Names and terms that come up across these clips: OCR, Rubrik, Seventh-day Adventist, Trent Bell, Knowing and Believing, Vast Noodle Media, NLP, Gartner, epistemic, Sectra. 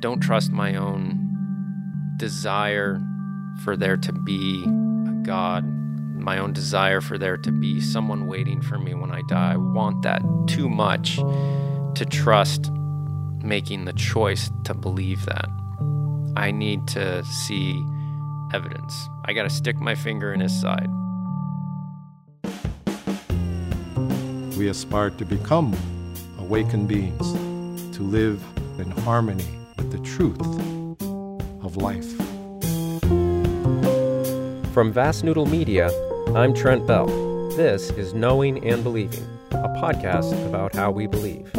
don't trust my own desire for there to be a God, my own desire for there to be someone waiting for me when I die. I want that too much to trust making the choice to believe that. I need to see evidence. I got to stick my finger in his side. We aspire to become awakened beings, to live in harmony with the truth of life. From Vast Noodle Media, I'm Trent Bell. This is Knowing and Believing, a podcast about how we believe.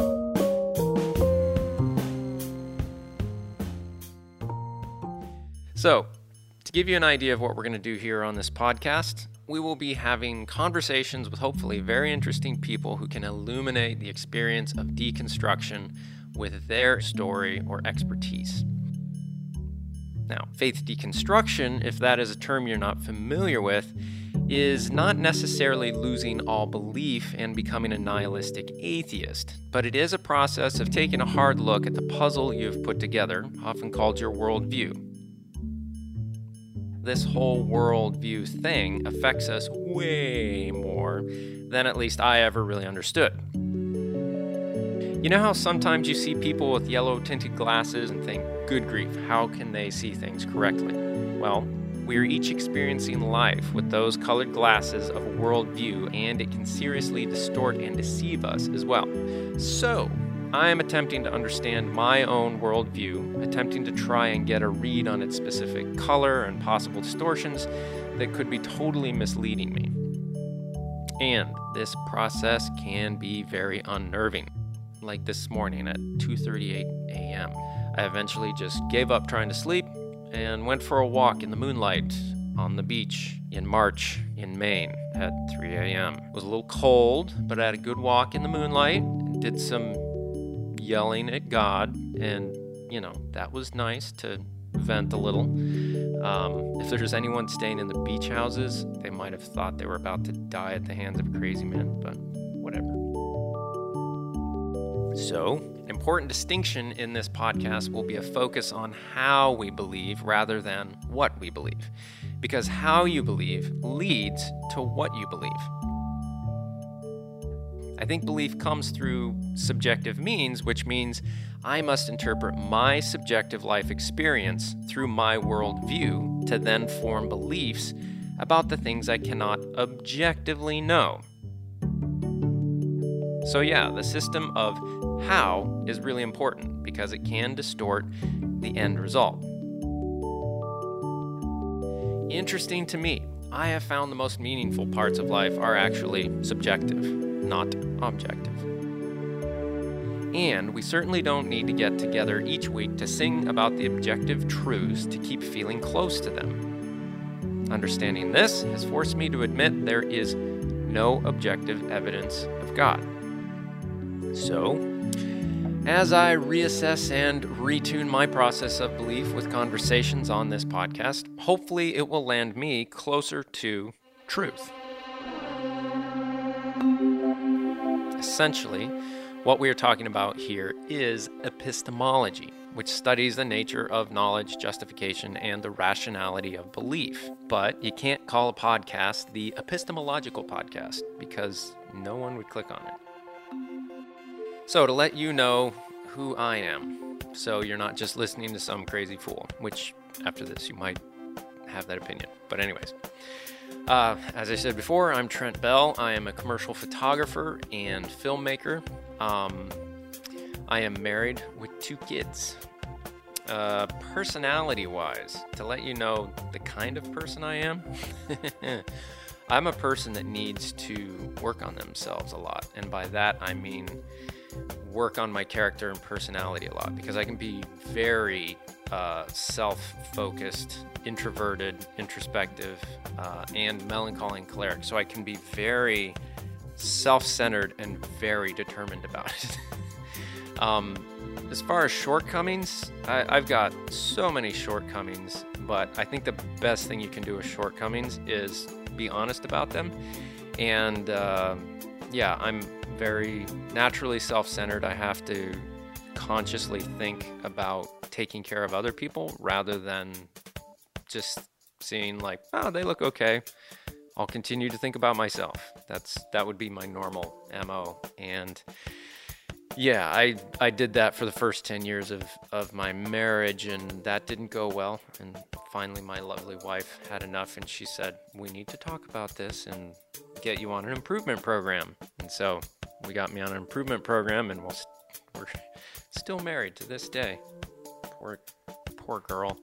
So, to give you an idea of what we're going to do here on this podcast, we will be having conversations with hopefully very interesting people who can illuminate the experience of deconstruction with their story or expertise. Now, faith deconstruction, if that is a term you're not familiar with, is not necessarily losing all belief and becoming a nihilistic atheist, but it is a process of taking a hard look at the puzzle you've put together, often called your worldview. This whole worldview thing affects us way more than at least I ever really understood. You know how sometimes you see people with yellow tinted glasses and think, good grief, how can they see things correctly? Well, we're each experiencing life with those colored glasses of a worldview, and it can seriously distort and deceive us as well. So, I am attempting to understand my own worldview, attempting to try and get a read on its specific color and possible distortions that could be totally misleading me. And this process can be very unnerving. Like this morning at 2:38 a.m., I eventually just gave up trying to sleep and went for a walk in the moonlight on the beach in March in Maine at 3 a.m. It was a little cold, but I had a good walk in the moonlight and did some yelling at God, and that was nice to vent a little. If there's anyone staying in the beach houses, they might have thought they were about to die at the hands of a crazy man, but whatever. So, an important distinction in this podcast will be a focus on how we believe rather than what we believe, because how you believe leads to what you believe. I think belief comes through subjective means, which means I must interpret my subjective life experience through my worldview to then form beliefs about the things I cannot objectively know. So yeah, the system of how is really important because it can distort the end result. Interesting to me, I have found the most meaningful parts of life are actually subjective, not objective. And we certainly don't need to get together each week to sing about the objective truths to keep feeling close to them. Understanding this has forced me to admit there is no objective evidence of God. So, as I reassess and retune my process of belief with conversations on this podcast, hopefully it will land me closer to truth. Essentially, what we are talking about here is epistemology, which studies the nature of knowledge, justification, and the rationality of belief. But you can't call a podcast the epistemological podcast because no one would click on it. So to let you know who I am, so you're not just listening to some crazy fool, which after this you might have that opinion. But anyways. As I said before, I'm Trent Bell. I am a commercial photographer and filmmaker. I am married with 2 kids. Personality-wise, to let you know the kind of person I am, I'm a person that needs to work on themselves a lot. And by that, I mean work on my character and personality a lot, because I can be very self-focused, introverted, introspective, and melancholy and choleric. So I can be very self-centered and very determined about it. As far as shortcomings, I've got so many shortcomings, but I think the best thing you can do with shortcomings is be honest about them. And I'm very naturally self-centered. I have to consciously think about taking care of other people rather than just seeing like, oh, they look okay, I'll continue to think about myself. That would be my normal MO. And yeah, I did that for the first 10 years of my marriage, and that didn't go well. And finally my lovely wife had enough, and she said, we need to talk about this and get you on an improvement program. And so we got me on an improvement program, and we're still married to this day. Poor girl.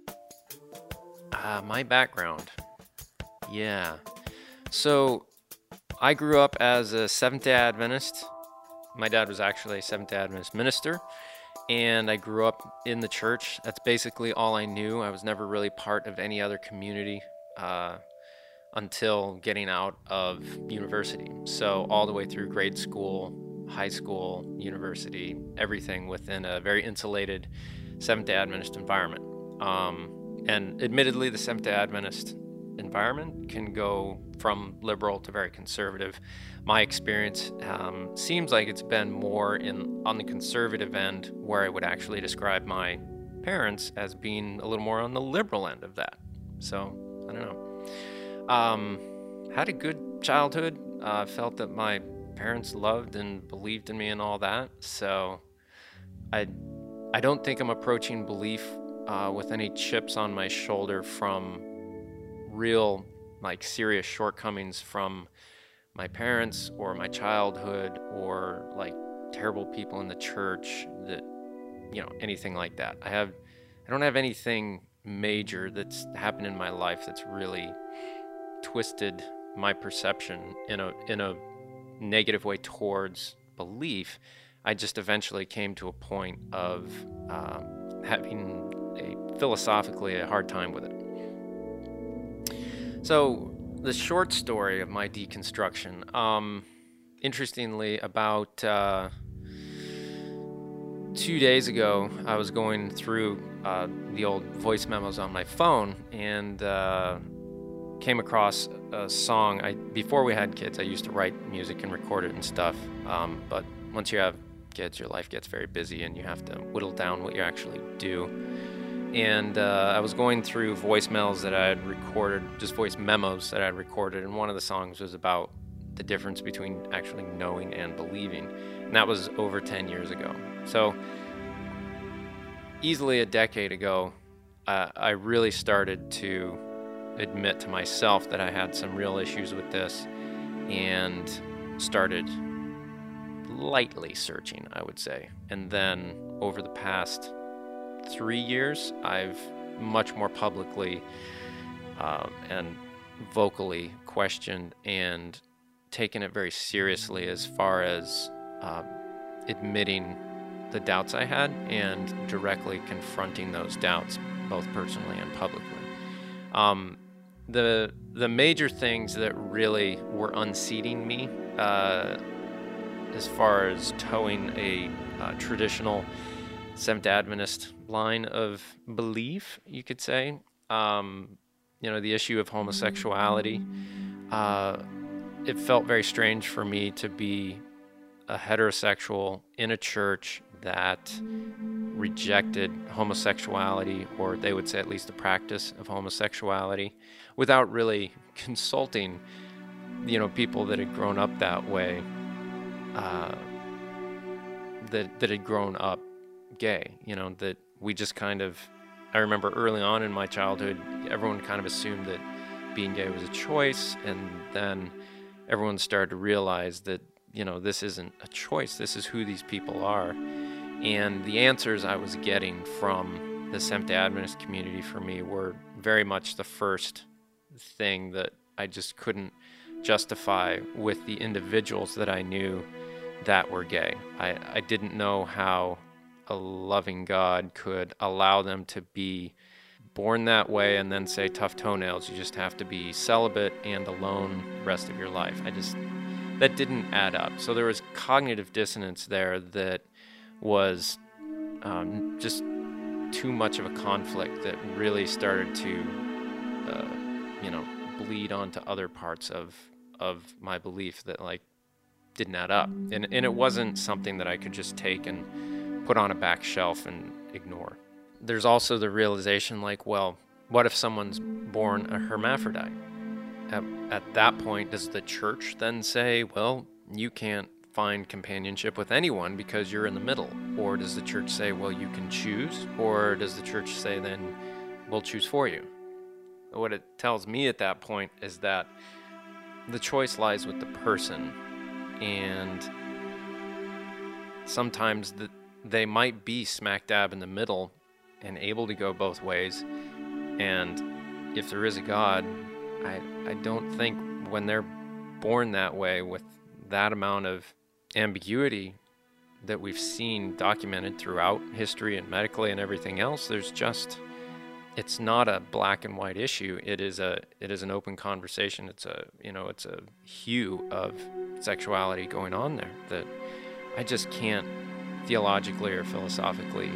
My background. Yeah. So I grew up as a Seventh-day Adventist. My dad was actually a Seventh-day Adventist minister, and I grew up in the church. That's basically all I knew. I was never really part of any other community until getting out of university. So all the way through grade school, high school, university, everything within a very insulated Seventh-day Adventist environment. And admittedly, the Seventh-day Adventist environment can go from liberal to very conservative. My experience seems like it's been more on the conservative end, where I would actually describe my parents as being a little more on the liberal end of that. So I don't know. Had a good childhood. Felt that my parents loved and believed in me and all that. So I don't think I'm approaching belief with any chips on my shoulder from real, like, serious shortcomings from my parents or my childhood, or like terrible people in the church, that, you know, anything like that. I don't have anything major that's happened in my life that's really twisted my perception in a negative way towards belief. I just eventually came to a point of having philosophically a hard time with it. So the short story of my deconstruction, interestingly, about 2 days ago, I was going through the old voice memos on my phone, and came across a song. Before we had kids, I used to write music and record it and stuff, but once you have kids, your life gets very busy, and you have to whittle down what you actually do. And I was going through voicemails that I had recorded, just voice memos that I had recorded, and one of the songs was about the difference between actually knowing and believing, and that was over 10 years ago. So easily a decade ago, I really started to admit to myself that I had some real issues with this, and started lightly searching, I would say. And then over the past 3 years, I've much more publicly and vocally questioned and taken it very seriously, as far as admitting the doubts I had and directly confronting those doubts, both personally and publicly. The major things that really were unseating me, as far as towing a traditional Seventh-day Adventist line of belief, you could say, you know, the issue of homosexuality. It felt very strange for me to be a heterosexual in a church that rejected homosexuality, or they would say at least the practice of homosexuality, without really consulting, you know, people that had grown up that way, that had grown up gay, you know, that we just kind of, I remember early on in my childhood, everyone kind of assumed that being gay was a choice, and then everyone started to realize that, you know, this isn't a choice, this is who these people are. And the answers I was getting from the Seventh-day Adventist community for me were very much the first thing that I just couldn't justify with the individuals that I knew that were gay. I didn't know how a loving God could allow them to be born that way and then say, tough toenails, you just have to be celibate and alone the rest of your life. That didn't add up. So there was cognitive dissonance there that was just too much of a conflict that really started to, you know, bleed onto other parts of my belief that, like, didn't add up. And it wasn't something that I could just take and put on a back shelf and ignore. there's also the realization, like, well, what if someone's born a hermaphrodite? At that point, does the church then say, well, you can't find companionship with anyone because you're in the middle? Or does the church say, well, you can choose? Or does the church say, then we'll choose for you? What it tells me at that point is that the choice lies with the person, and sometimes they might be smack dab in the middle and able to go both ways. And if there is a God, I don't think when they're born that way with that amount of ambiguity that we've seen documented throughout history and medically and everything else, there's just, it's not a black and white issue. It is an open conversation. It's a hue of sexuality going on there that I just can't theologically or philosophically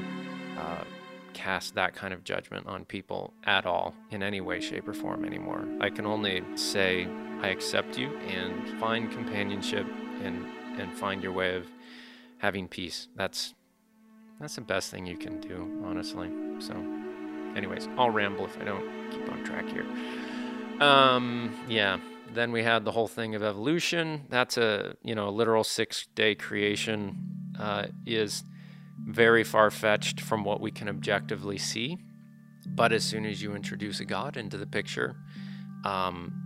cast that kind of judgment on people at all in any way, shape, or form anymore. I can only say, I accept you, and find companionship, and find your way of having peace. That's the best thing you can do, honestly. So anyways, I'll ramble if I don't keep on track here. Yeah, then we had the whole thing of evolution. That's a, literal 6-day creation is very far-fetched from what we can objectively see. But as soon as you introduce a God into the picture,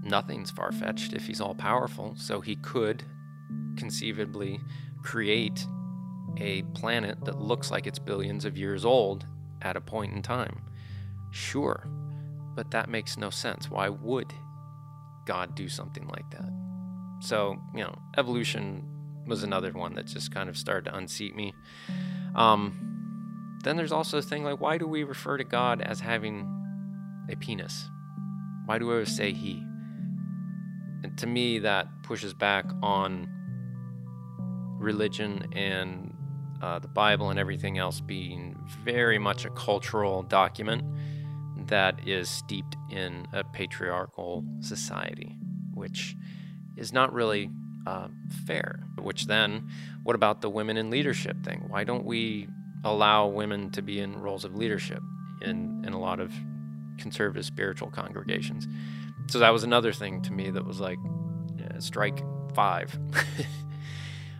nothing's far-fetched if he's all-powerful. So he could conceivably create a planet that looks like it's billions of years old at a point in time. Sure, but that makes no sense. Why would God do something like that? So, evolution was another one that just kind of started to unseat me. Then there's also a thing like, why do we refer to God as having a penis? Why do we always say he? And to me, that pushes back on religion and the Bible and everything else being very much a cultural document that is steeped in a patriarchal society, which is not really fair. Which then, what about the women in leadership thing? Why don't we allow women to be in roles of leadership in a lot of conservative spiritual congregations? So that was another thing to me that was like, strike 5.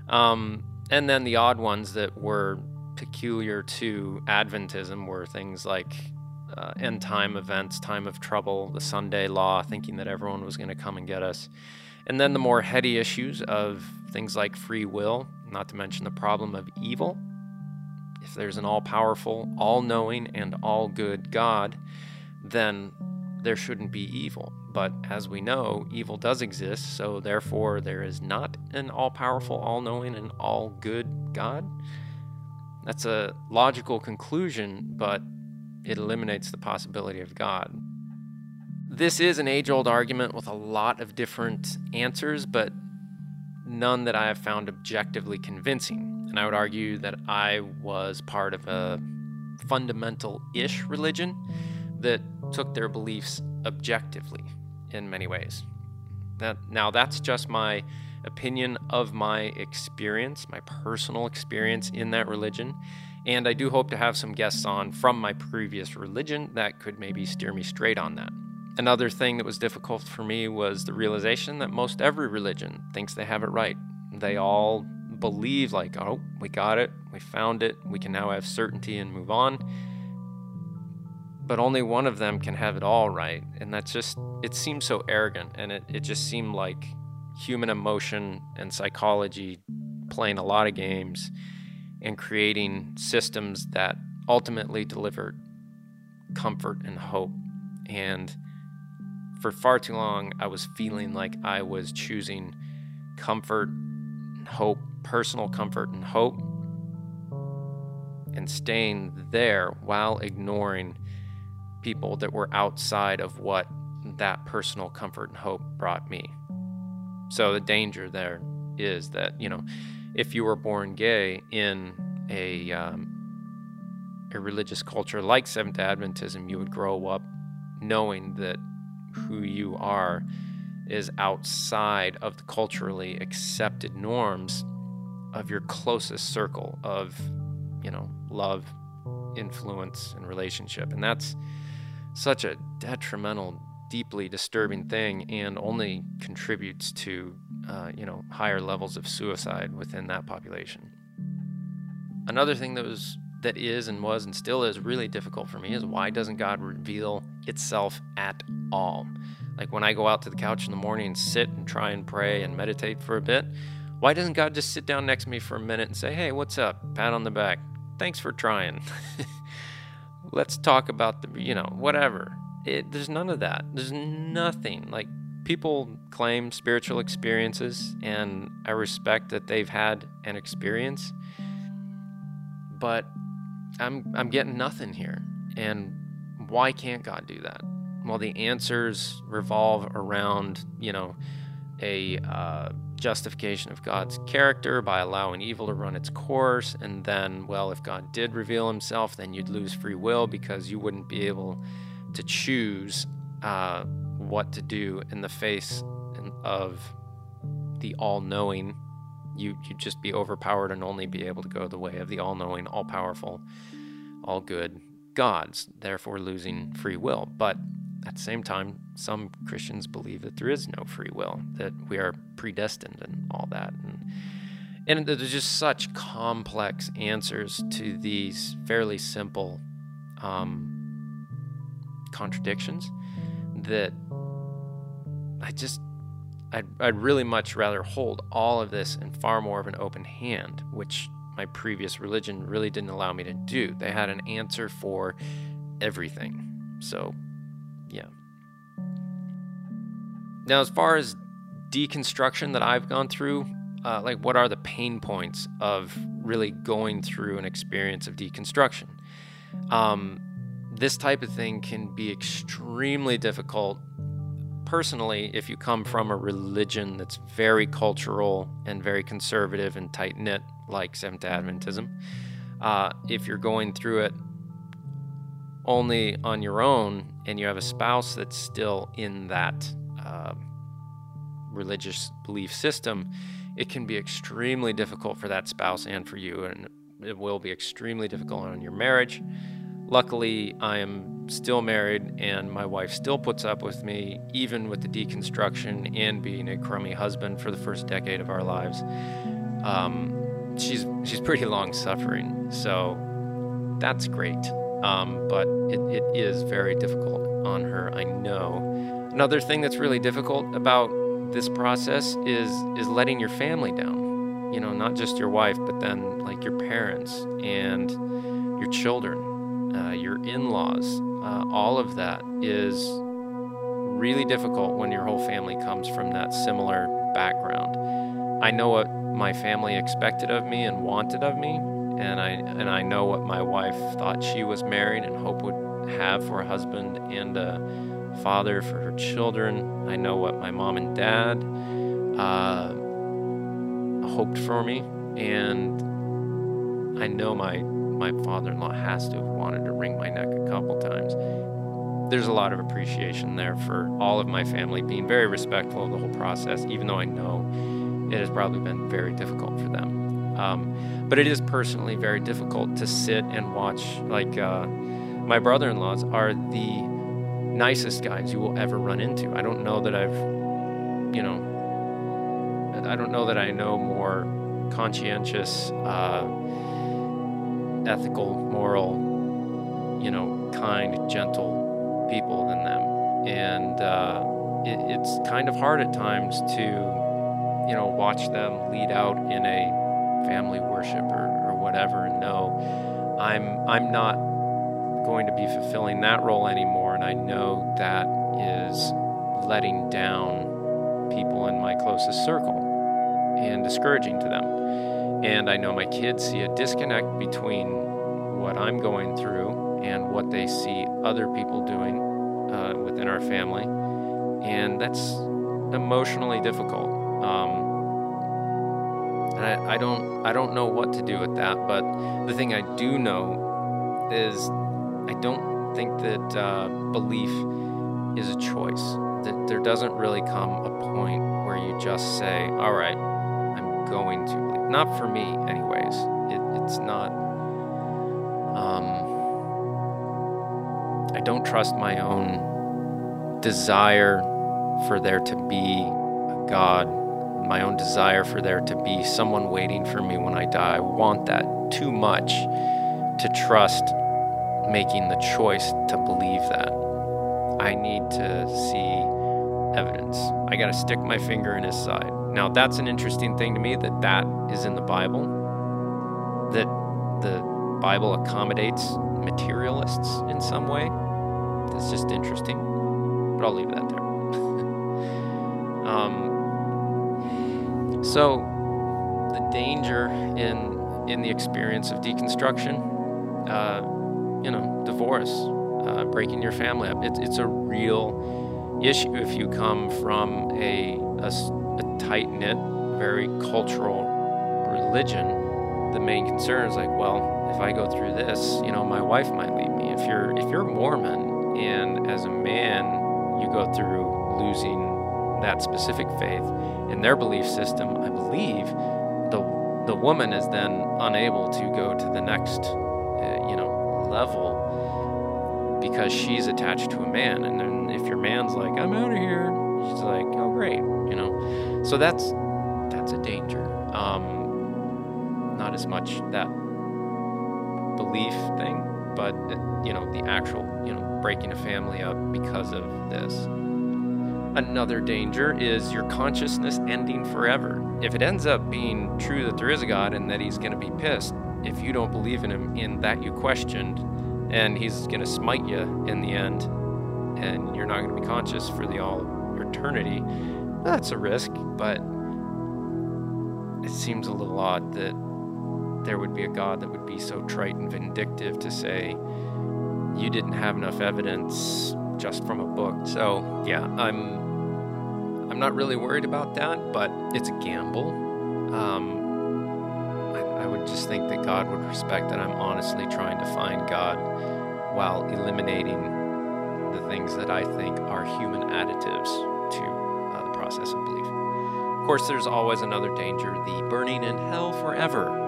And then the odd ones that were peculiar to Adventism were things like end time events, time of trouble, the Sunday law, thinking that everyone was going to come and get us. And then the more heady issues of things like free will, not to mention the problem of evil. If there's an all-powerful, all-knowing, and all-good God, then there shouldn't be evil. But as we know, evil does exist, so therefore there is not an all-powerful, all-knowing, and all-good God. That's a logical conclusion, but it eliminates the possibility of God. This is an age-old argument with a lot of different answers, but none that I have found objectively convincing. And I would argue that I was part of a fundamental-ish religion that took their beliefs objectively in many ways. Now, that's just my opinion of my experience, my personal experience in that religion. And I do hope to have some guests on from my previous religion that could maybe steer me straight on that. Another thing that was difficult for me was the realization that most every religion thinks they have it right. They all believe like, oh, we got it, we found it, we can now have certainty and move on. But only one of them can have it all right. And that's just, it seems so arrogant, and it just seemed like human emotion and psychology playing a lot of games and creating systems that ultimately delivered comfort and hope. And for far too long, I was feeling like I was choosing comfort and hope, personal comfort and hope, and staying there while ignoring people that were outside of what that personal comfort and hope brought me. So the danger there is that, if you were born gay in a religious culture like Seventh-day Adventism, you would grow up knowing that who you are is outside of the culturally accepted norms of your closest circle of, love, influence and relationship. And that's such a detrimental, deeply disturbing thing, and only contributes to higher levels of suicide within that population. Another thing that is and still is really difficult for me is, why doesn't God reveal itself at all? Like when I go out to the couch in the morning and sit and try and pray and meditate for a bit, why doesn't God just sit down next to me for a minute and say, hey, what's up? Pat on the back. Thanks for trying. Let's talk about whatever. There's none of that. There's nothing. Like, people claim spiritual experiences, and I respect that they've had an experience, but I'm getting nothing here. And why can't God do that? Well, the answers revolve around, a justification of God's character by allowing evil to run its course. And then, if God did reveal himself, then you'd lose free will because you wouldn't be able to choose what to do in the face of the all-knowing. You'd just be overpowered and only be able to go the way of the all-knowing, all-powerful, all-good gods, therefore losing free will. But at the same time, some Christians believe that there is no free will, that we are predestined and all that. And there's just such complex answers to these fairly simple contradictions that I'd really much rather hold all of this in far more of an open hand, which my previous religion really didn't allow me to do. They had an answer for everything. So, yeah. Now, as far as deconstruction that I've gone through, what are the pain points of really going through an experience of deconstruction? This type of thing can be extremely difficult personally if you come from a religion that's very cultural and very conservative and tight-knit, like Seventh-day Adventism. If you're going through it only on your own and you have a spouse that's still in that religious belief system, it can be extremely difficult for that spouse and for you, and it will be extremely difficult on your marriage. Luckily, I am still married, and my wife still puts up with me, even with the deconstruction and being a crummy husband for the first decade of our lives. She's pretty long-suffering, so that's great. But it is very difficult on her, I know. Another thing that's really difficult about this process is letting your family down. Not just your wife, but then your parents and your children. Your in-laws, all of that is really difficult when your whole family comes from that similar background. I know what my family expected of me and wanted of me, and I know what my wife thought she was married and hoped would have for a husband and a father for her children. I know what my mom and dad hoped for me, and I know my father-in-law has to have wanted to wring my neck a couple times. There's a lot of appreciation there for all of my family being very respectful of the whole process, even though I know it has probably been very difficult for them. But it is personally very difficult to sit and watch. My brother-in-laws are the nicest guys you will ever run into. I don't know that I know more conscientious, ethical, moral, kind, gentle people than them. And it's kind of hard at times to, watch them lead out in a family worship or whatever and know I'm not going to be fulfilling that role anymore, and I know that is letting down people in my closest circle and discouraging to them. And I know my kids see a disconnect between what I'm going through and what they see other people doing within our family. And that's emotionally difficult. And I don't know what to do with that. But the thing I do know is I don't think that belief is a choice. That there doesn't really come a point where you just say, all right, I'm going to believe. Not for me anyways. It's not I don't trust my own desire for there to be a God, my own desire for there to be someone waiting for me when I die. I want that too much to trust making the choice to believe that. I need to see evidence. I got to stick my finger in his side. Now, that's an interesting thing to me, that that is in the Bible, that the Bible accommodates materialists in some way. That's just interesting, but I'll leave that there. So the danger in the experience of deconstruction, divorce, breaking your family up, it's a real issue if you come from a tight-knit, very cultural religion. The main concern is like, well, if I go through this, my wife might leave me. If you're Mormon and as a man you go through losing that specific faith in their belief system, I believe the woman is then unable to go to the next level because she's attached to a man. And then if your man's like, I'm out of here, she's like, oh great, so that's a danger. Not as much that belief thing, but the actual breaking a family up because of this. Another danger is your consciousness ending forever. If it ends up being true that there is a God and that he's going to be pissed if you don't believe in him, in that you questioned, and he's going to smite you in the end, and you're not going to be conscious for all eternity, that's a risk, but it seems a little odd that there would be a God that would be so trite and vindictive to say, you didn't have enough evidence just from a book. So yeah, I'm not really worried about that, but it's a gamble. I would just think that God would respect that I'm honestly trying to find God while eliminating the things that I think are human additives to the process of belief. Of course, there's always another danger, the burning in hell forever.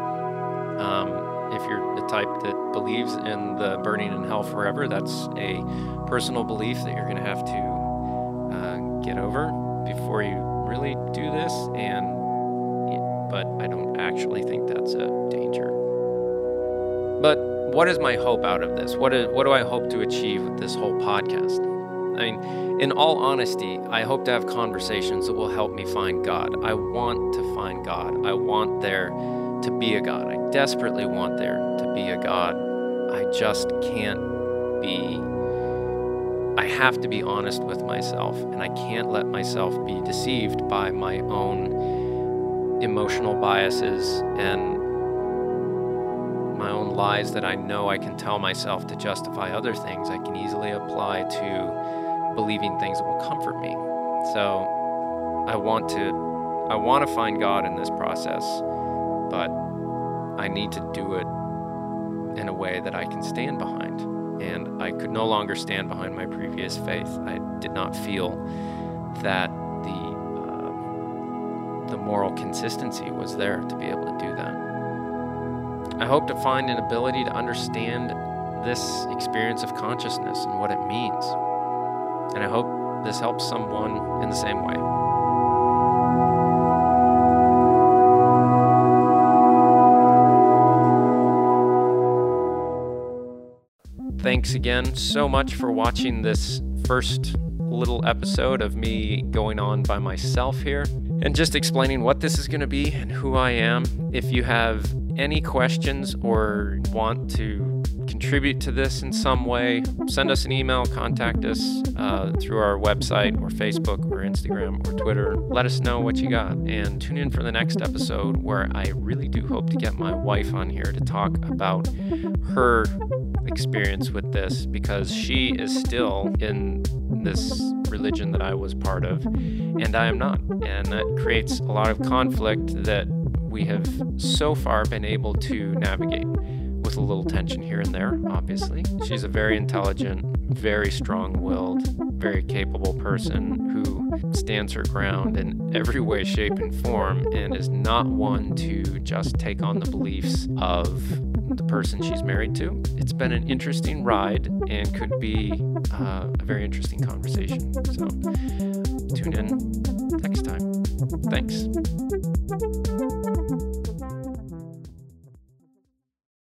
If you're the type that believes in the burning in hell forever, that's a personal belief that you're going to have to get over before you really do this. But I don't actually think that's a danger. But what is my hope out of this? What do I hope to achieve with this whole podcast? I mean, in all honesty, I hope to have conversations that will help me find God. I want to find God. I want there to be a God. I desperately want there to be a God. I just can't be. I have to be honest with myself, and I can't let myself be deceived by my own emotional biases and my own lies that I know I can tell myself to justify other things I can easily apply to believing things that will comfort me. So I want to find God in this process, but I need to do it in a way that I can stand behind. And I could no longer stand behind my previous faith. I did not feel that the moral consistency was there to be able to do that. I hope to find an ability to understand this experience of consciousness and what it means. And I hope this helps someone in the same way. Thanks again so much for watching this first little episode of me going on by myself here and just explaining what this is going to be and who I am. If you have any questions or want to contribute to this in some way, send us an email, contact us through our website or Facebook or Instagram or Twitter. Let us know what you got and tune in for the next episode, where I really do hope to get my wife on here to talk about her experience with this, because she is still in this religion that I was part of and I am not, and that creates a lot of conflict that we have so far been able to navigate with a little tension here and there. Obviously, she's a very intelligent, very strong-willed very capable person who stands her ground in every way, shape, and form, and is not one to just take on the beliefs of the person she's married to. It's been an interesting ride and could be a very interesting conversation. So tune in next time. Thanks.